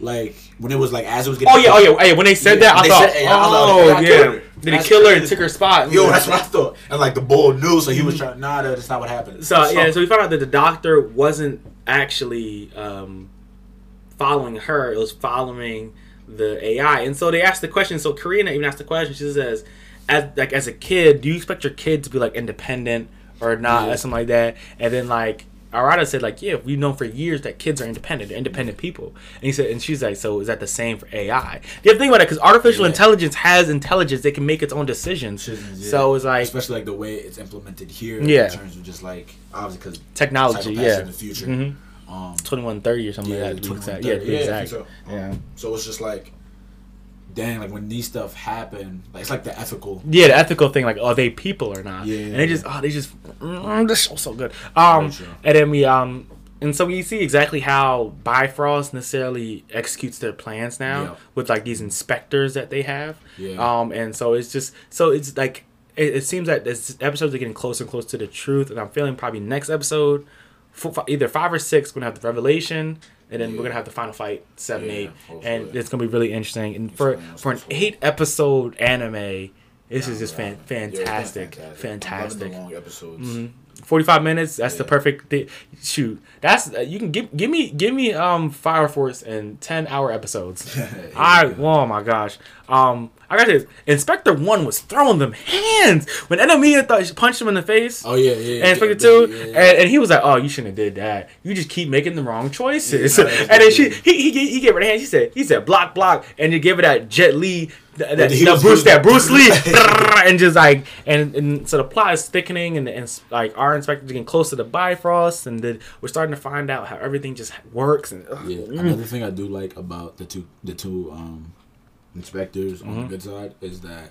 Like, when it was like, as it was getting... Oh, yeah, killed, oh, yeah. When they said yeah, that, I thought, said, oh, I yeah. Did he kill her and took her spot? Yo, that's what I thought. And, like, the bull knew, so he was trying... Nah, that's not what happened. So, so, yeah, so we found out that the doctor wasn't actually um, following her. It was following the A I. And so they asked the question. So Karina even asked the question. She says, as like, as a kid, do you expect your kid to be, like, independent or not? Yeah. Or something like that. And then, like... Arata said, like, yeah, we've known for years that kids are independent. They're independent people. And he said, and she's like, so is that the same for A I? You have to think about it, because artificial yeah. intelligence has intelligence. They can make its own decisions. decisions yeah. So it's like... Especially, like, the way it's implemented here. Yeah. In terms of just, like, obviously, because... Technology, yeah. in the future. Mm-hmm. Um, twenty-one thirty or something yeah, like that. To be exact. Yeah, to be yeah, exact. So. Um, yeah. So it's just, like... Dang, like when these stuff happen, like it's like the ethical, yeah, the ethical thing, like are they people or not? Yeah, and they just, oh, they just, mm, this show's so good. Um, and then we, um, and so we see exactly how Bifrost necessarily executes their plans now yeah. with like these inspectors that they have. Yeah. Um, and so it's just, so it's like it, it seems that this episodes are getting closer and closer to the truth, and I'm feeling probably next episode, four, five, either five or six, we're gonna have the revelation. And then yeah. we're going to have the final fight, seven, yeah, eight. And it's going to be really interesting. And for, for an eight-episode anime, this yeah, is just fan, fantastic. Yeah, fantastic. Fantastic. Long episodes. Mm-hmm. forty-five minutes, that's yeah. the perfect thing. Shoot. That's, uh, you can give, give me give me um, Fire Force in ten-hour episodes. yeah, I yeah. Oh, my gosh. Um, I got this. Inspector one was throwing them hands. When Enemy thought she punched him in the face. Oh, yeah, yeah. And Inspector yeah, two. Yeah, yeah, yeah. And, and he was like, oh, you shouldn't have did that. You just keep making the wrong choices. Yeah, and then she, he, he, he gave her the hand. She said, he said, block, block. And you give her that Jet Li, that, that, yeah, that Bruce, that Bruce Lee. and just like, and, and so the plot is thickening. And, and like our inspector is getting close to the Bifrost. And then we're starting to find out how everything just works. And, yeah, mm. another thing I do like about the two, the two, um, inspectors on mm-hmm. the good side is that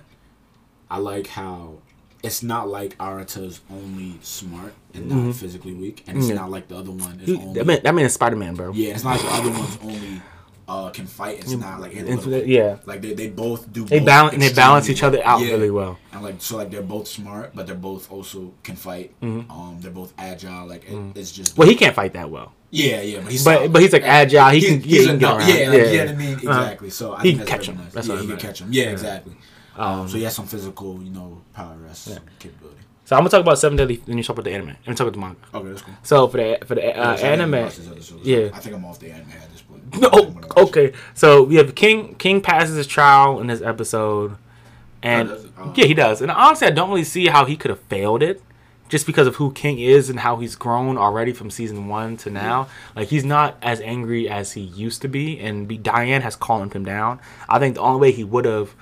I like how it's not like Arata's only smart and not mm-hmm. physically weak, and it's mm-hmm. not like the other one is he, only... That man, that man is Spider-Man, bro. Yeah, it's not like the other one's only uh, can fight. It's not like... It's, yeah. Like, they, they both do... They both balance, and they balance each other out yeah. really well. And, like, so, like, they're both smart, but they're both also can fight. Mm-hmm. Um, They're both agile. Like, it, mm-hmm. it's just... Well, he can't fight that well. Yeah, yeah, but he's but, solid. But he's like agile. He, he can he can go around. Yeah, like, yeah, you know what I mean. Exactly. Uh, so I he think that's catch him. Nice. That's yeah, what he can catch him. Yeah, yeah. exactly. Um, um, so he has some physical, you know, power, that's yeah. capability. So I'm gonna talk about Seven Deadly. Then you talk about the anime. Let me talk about the manga. Okay, that's cool. So for the for the uh, yeah, anime, episode, yeah, I think I'm off the anime at this point. No, oh, okay. So we have King. King passes his trial in this episode, and um, yeah, he does. And honestly, I don't really see how he could have failed it. Just because of who King is and how he's grown already from season one to now. Like, he's not as angry as he used to be. And be, Diane has calmed him down. I think the only way he would have...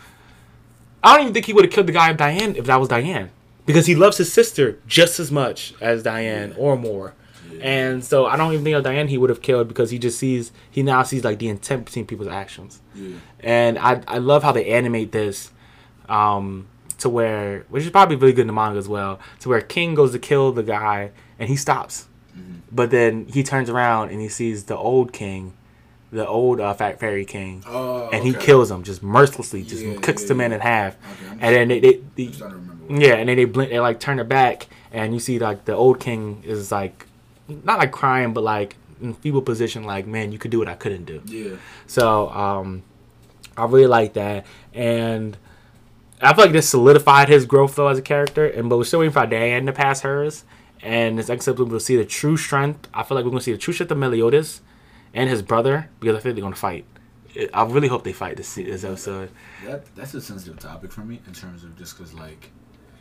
I don't even think he would have killed the guy if, Diane, if that was Diane. Because he loves his sister just as much as Diane or more. Yeah. And so I don't even think of Diane he would have killed because he just sees... He now sees, like, the intent between people's actions. Yeah. And I, I love how they animate this... Um, to where, which is probably really good in the manga as well, to where King goes to kill the guy, and he stops. Mm-hmm. But then he turns around, and he sees the old King, the old uh, Fat Fairy King, oh, and okay. he kills him, just mercilessly, just yeah, cooks yeah, the man yeah. in half. Okay, and then they, they, they yeah, and then they, blink, they like turn it back, and you see like the old King is like, not like crying, but like in feeble position, like, man, you could do what I couldn't do. Yeah. So, um, I really like that, and... I feel like this solidified his growth, though, as a character. And But we're still waiting for Diane to pass hers. And this next episode, we'll see the true strength. I feel like we're going to see the true strength of Meliodas and his brother. Because I feel like they're going to fight. I really hope they fight this, this episode. That, that's a sensitive topic for me in terms of just because, like...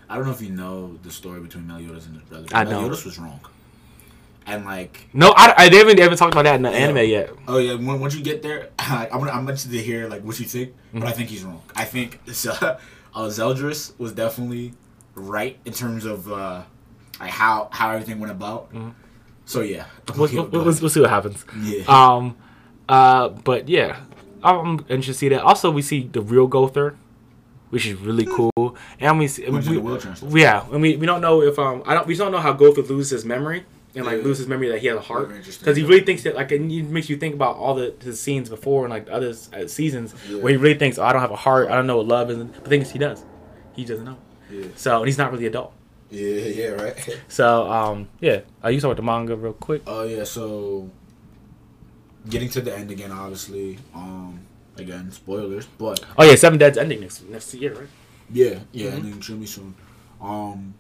I don't know if you know the story between Meliodas and his brother. I know. Meliodas was wrong. And, like... No, I, I they haven't, they haven't talked about that in the yeah. anime yet. Oh, yeah. When, once you get there, I, I'm, I'm interested to hear, like, what you think. Mm-hmm. But I think he's wrong. I think... Uh, Zeldris was definitely right in terms of uh, like how how everything went about. Mm-hmm. So yeah, we'll, we'll, we'll, we'll see what happens. Yeah. Um. Uh. But yeah, I'm interested to see that. Also, we see the real Gother, which is really cool. And we see, we, we, we yeah, and we, we don't know if um I don't we don't know how Gother loses his memory and like yeah. loses his memory that he has a heart, because he really thinks that like it makes you think about all the his scenes before and like other uh, seasons yeah. where he really thinks, oh, I don't have a heart, I don't know what love is, but the thing is he does, he doesn't know. Yeah. So and he's not really adult. Yeah, yeah, right. So um yeah, uh, you talk about the manga real quick. Oh uh, yeah, so getting to the end again, obviously. Um. Again, spoilers, but oh yeah, Seven Dead's ending next next year, right? Yeah, yeah, mm-hmm. ending extremely soon. Um,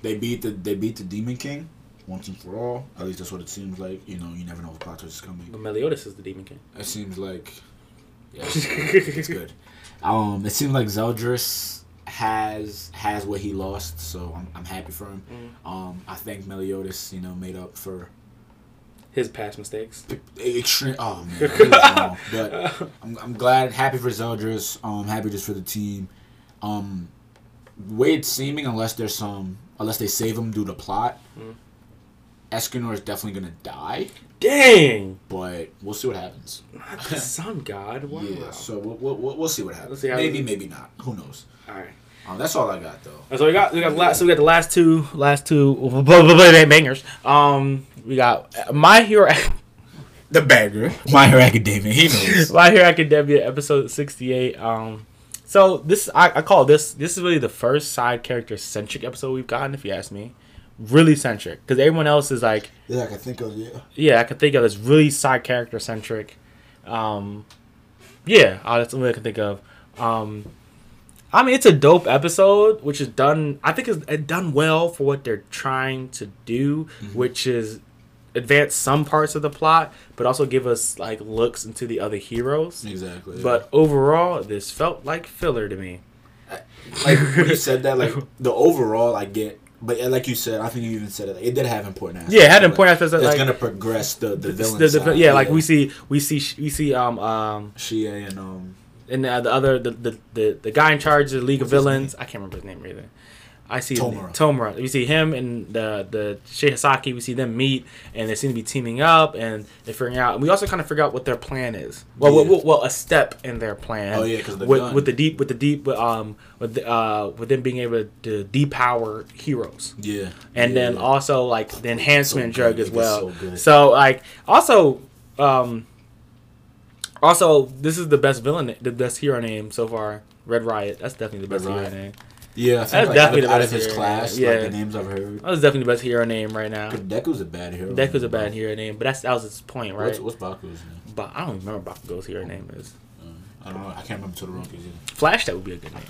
they beat the they beat the Demon King once and for all. At least that's what it seems like. You know, you never know what plot twist is coming. But Meliodas is the Demon King. It seems like, yeah, it's good. Um, it seems like Zeldris has has what he lost, so I'm I'm happy for him. Mm-hmm. Um, I think Meliodas, you know, made up for his past mistakes. Extreme. Oh man, it was wrong. But I'm, I'm glad, happy for Zeldris. Um, happy just for the team. Um, the way it's seeming, unless there's some, unless they save him due to plot, mm. Escanor is definitely gonna die. Dang. But we'll see what happens. Not the Sun God. Wow. Yeah. So we'll we'll we'll see what happens. See maybe we... maybe not. Who knows? All right. Um, that's all I got though. That's all we got. We got last. So we got the last two. Last two bangers. Um. We got My Hero, the banger. My Hero Academia. He knows. My Hero Academia episode sixty-eight. Um, so this I, I call this. This is really the first side character centric episode we've gotten, if you ask me. Really centric, because everyone else is like. Yeah, I can think of yeah. Yeah, I can think of as really side character centric. Um, yeah, uh, that's the only I can think of. Um, I mean, it's a dope episode, which is done. I think it's it done well for what they're trying to do, mm-hmm. which is. Advance some parts of the plot, but also give us like looks into the other heroes. Exactly. But yeah. overall, this felt like filler to me. I, like when you said that, like the overall, I get. But like you said, I think you even said it. Like, it did have important aspects. Yeah, it had important aspects. It's like, gonna progress the the villain the, the, side. Yeah, yeah, like we see, we see, we see. Um, um Shea and um, and uh, the other the, the the the guy in charge of the League of Villains. I can't remember his name either. I see Tomura. Tomura. We see him and the the Shihisaki. We see them meet, and they seem to be teaming up, and they're figuring out. And we also kind of figure out what their plan is. Well, yeah. well, well, a step in their plan. Oh yeah, because the with, gun. with the deep, with the deep, um, with the, uh, with them being able to depower heroes. Yeah. And yeah, then yeah. also like the enhancement so drug as well. So, so like also, um, also this is the best villain, the best hero name so far. Red Riot. That's definitely the best Red hero Riot. name. Yeah, I think like, definitely out of, the best out of his class, yeah. like the names I've heard. That was definitely the best hero name right now. Deku's a bad hero. Deku's a bad bro. hero name, but that's that was his point, right? What's, what's Bakugo's name? But I don't remember what Bakugo's hero name is. Uh, I don't know. I can't remember Todoroki's either. Flash, that would be a good name.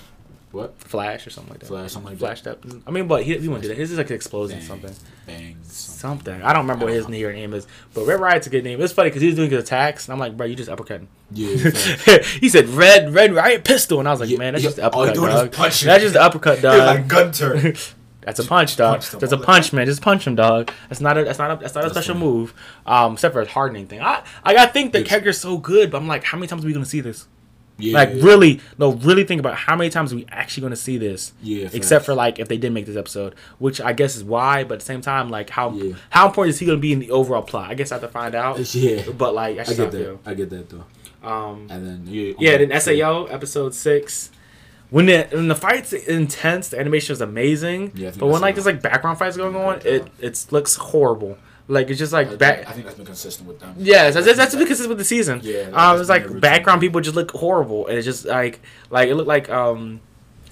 What? Flash or something like that. Flash, something like Flash that. Flash, I mean, but he, he wouldn't do that. His is like an explosion bang, something. Bang. Something. something. I don't remember I don't what his hero name is, but Red Riot's a good name. It's funny because he was doing his attacks, and I'm like, bro, you just uppercutting. Yeah. He said, Red Red Riot pistol. And I was like, yeah, man, that's yeah, just the uppercut, all dog. That's just the uppercut, dog. You're like gun turn. That's a punch, dog. Punch that's a punch, man. Just punch him, dog. That's not a that's not a that's not a that's special funny. move. Um, except for a hardening thing. I I, I think the it's, character's so good, but I'm like, how many times are we gonna see this? Yeah, like yeah. really, no, really think about how many times are we actually going to see this. Yeah, except for like if they did make this episode, which I guess is why. But at the same time, like how yeah. how important is he going to be in the overall plot? I guess I have to find out. Yeah, but like I, I get that. Feel. I get that though. Um, and then yeah, yeah then S A O episode six. When the when the fight's intense, the animation is amazing. Yeah, but when like there's like background fights going on, it it looks horrible. Like it's just like I, back. I think that's been consistent with them. Yeah, that's, that's, that's been consistent with the season. Yeah, um, it's like background people just look horrible, and it's just like like it looked like um,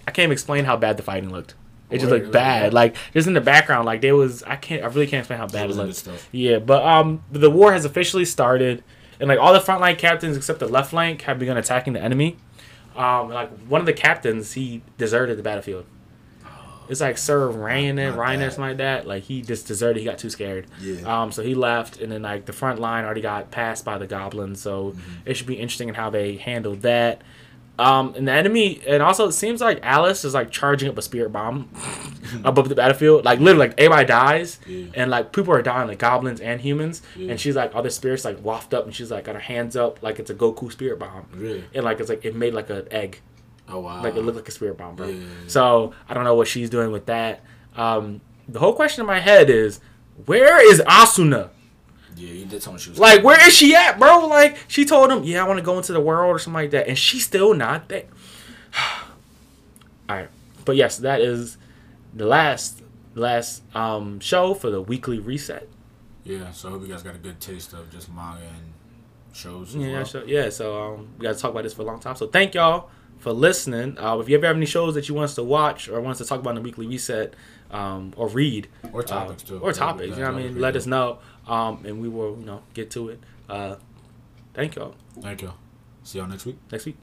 I can't even explain how bad the fighting looked. It just looked bad. Like just in the background, like there was I can't I really can't explain how bad it looked. Yeah, but um, the war has officially started, and like all the frontline captains except the left flank have begun attacking the enemy. Um, and, like one of the captains, he deserted the battlefield. It's like Sir Ryan and Ryan or something like that. Like he just deserted. He got too scared. Yeah. Um. So he left, and then like the front line already got passed by the goblins. So mm-hmm. it should be interesting in how they handle that. Um. And the enemy, and also it seems like Alice is like charging up a spirit bomb above the battlefield. Like literally, like everybody dies, yeah. and like people are dying, like goblins and humans. Yeah. And she's like, all the spirits like waft up, and she's like got her hands up, like it's a Goku spirit bomb. Really? And like it's like it made like an egg. Oh, wow. Like, it looked like a spirit bomb, bro. Yeah. So I don't know what she's doing with that. Um, the whole question in my head is, where is Asuna? Yeah, you did tell me she was... Like, where is she at, bro? Like, she told him, yeah, I want to go into the world or something like that, and she's still not there. All right. But, yes, that is the last last um, show for the weekly reset. Yeah, so I hope you guys got a good taste of just manga and shows. Yeah, well. so, yeah, so um, we got to talk about this for a long time. So thank y'all for listening. Uh, if you ever have any shows that you want us to watch or want us to talk about in the weekly reset, um, or read. Or topics, uh, too. Or topics, you know what I mean? Let us know, um, and we will, you know, get to it. Uh, thank y'all. Thank y'all. See y'all next week. Next week.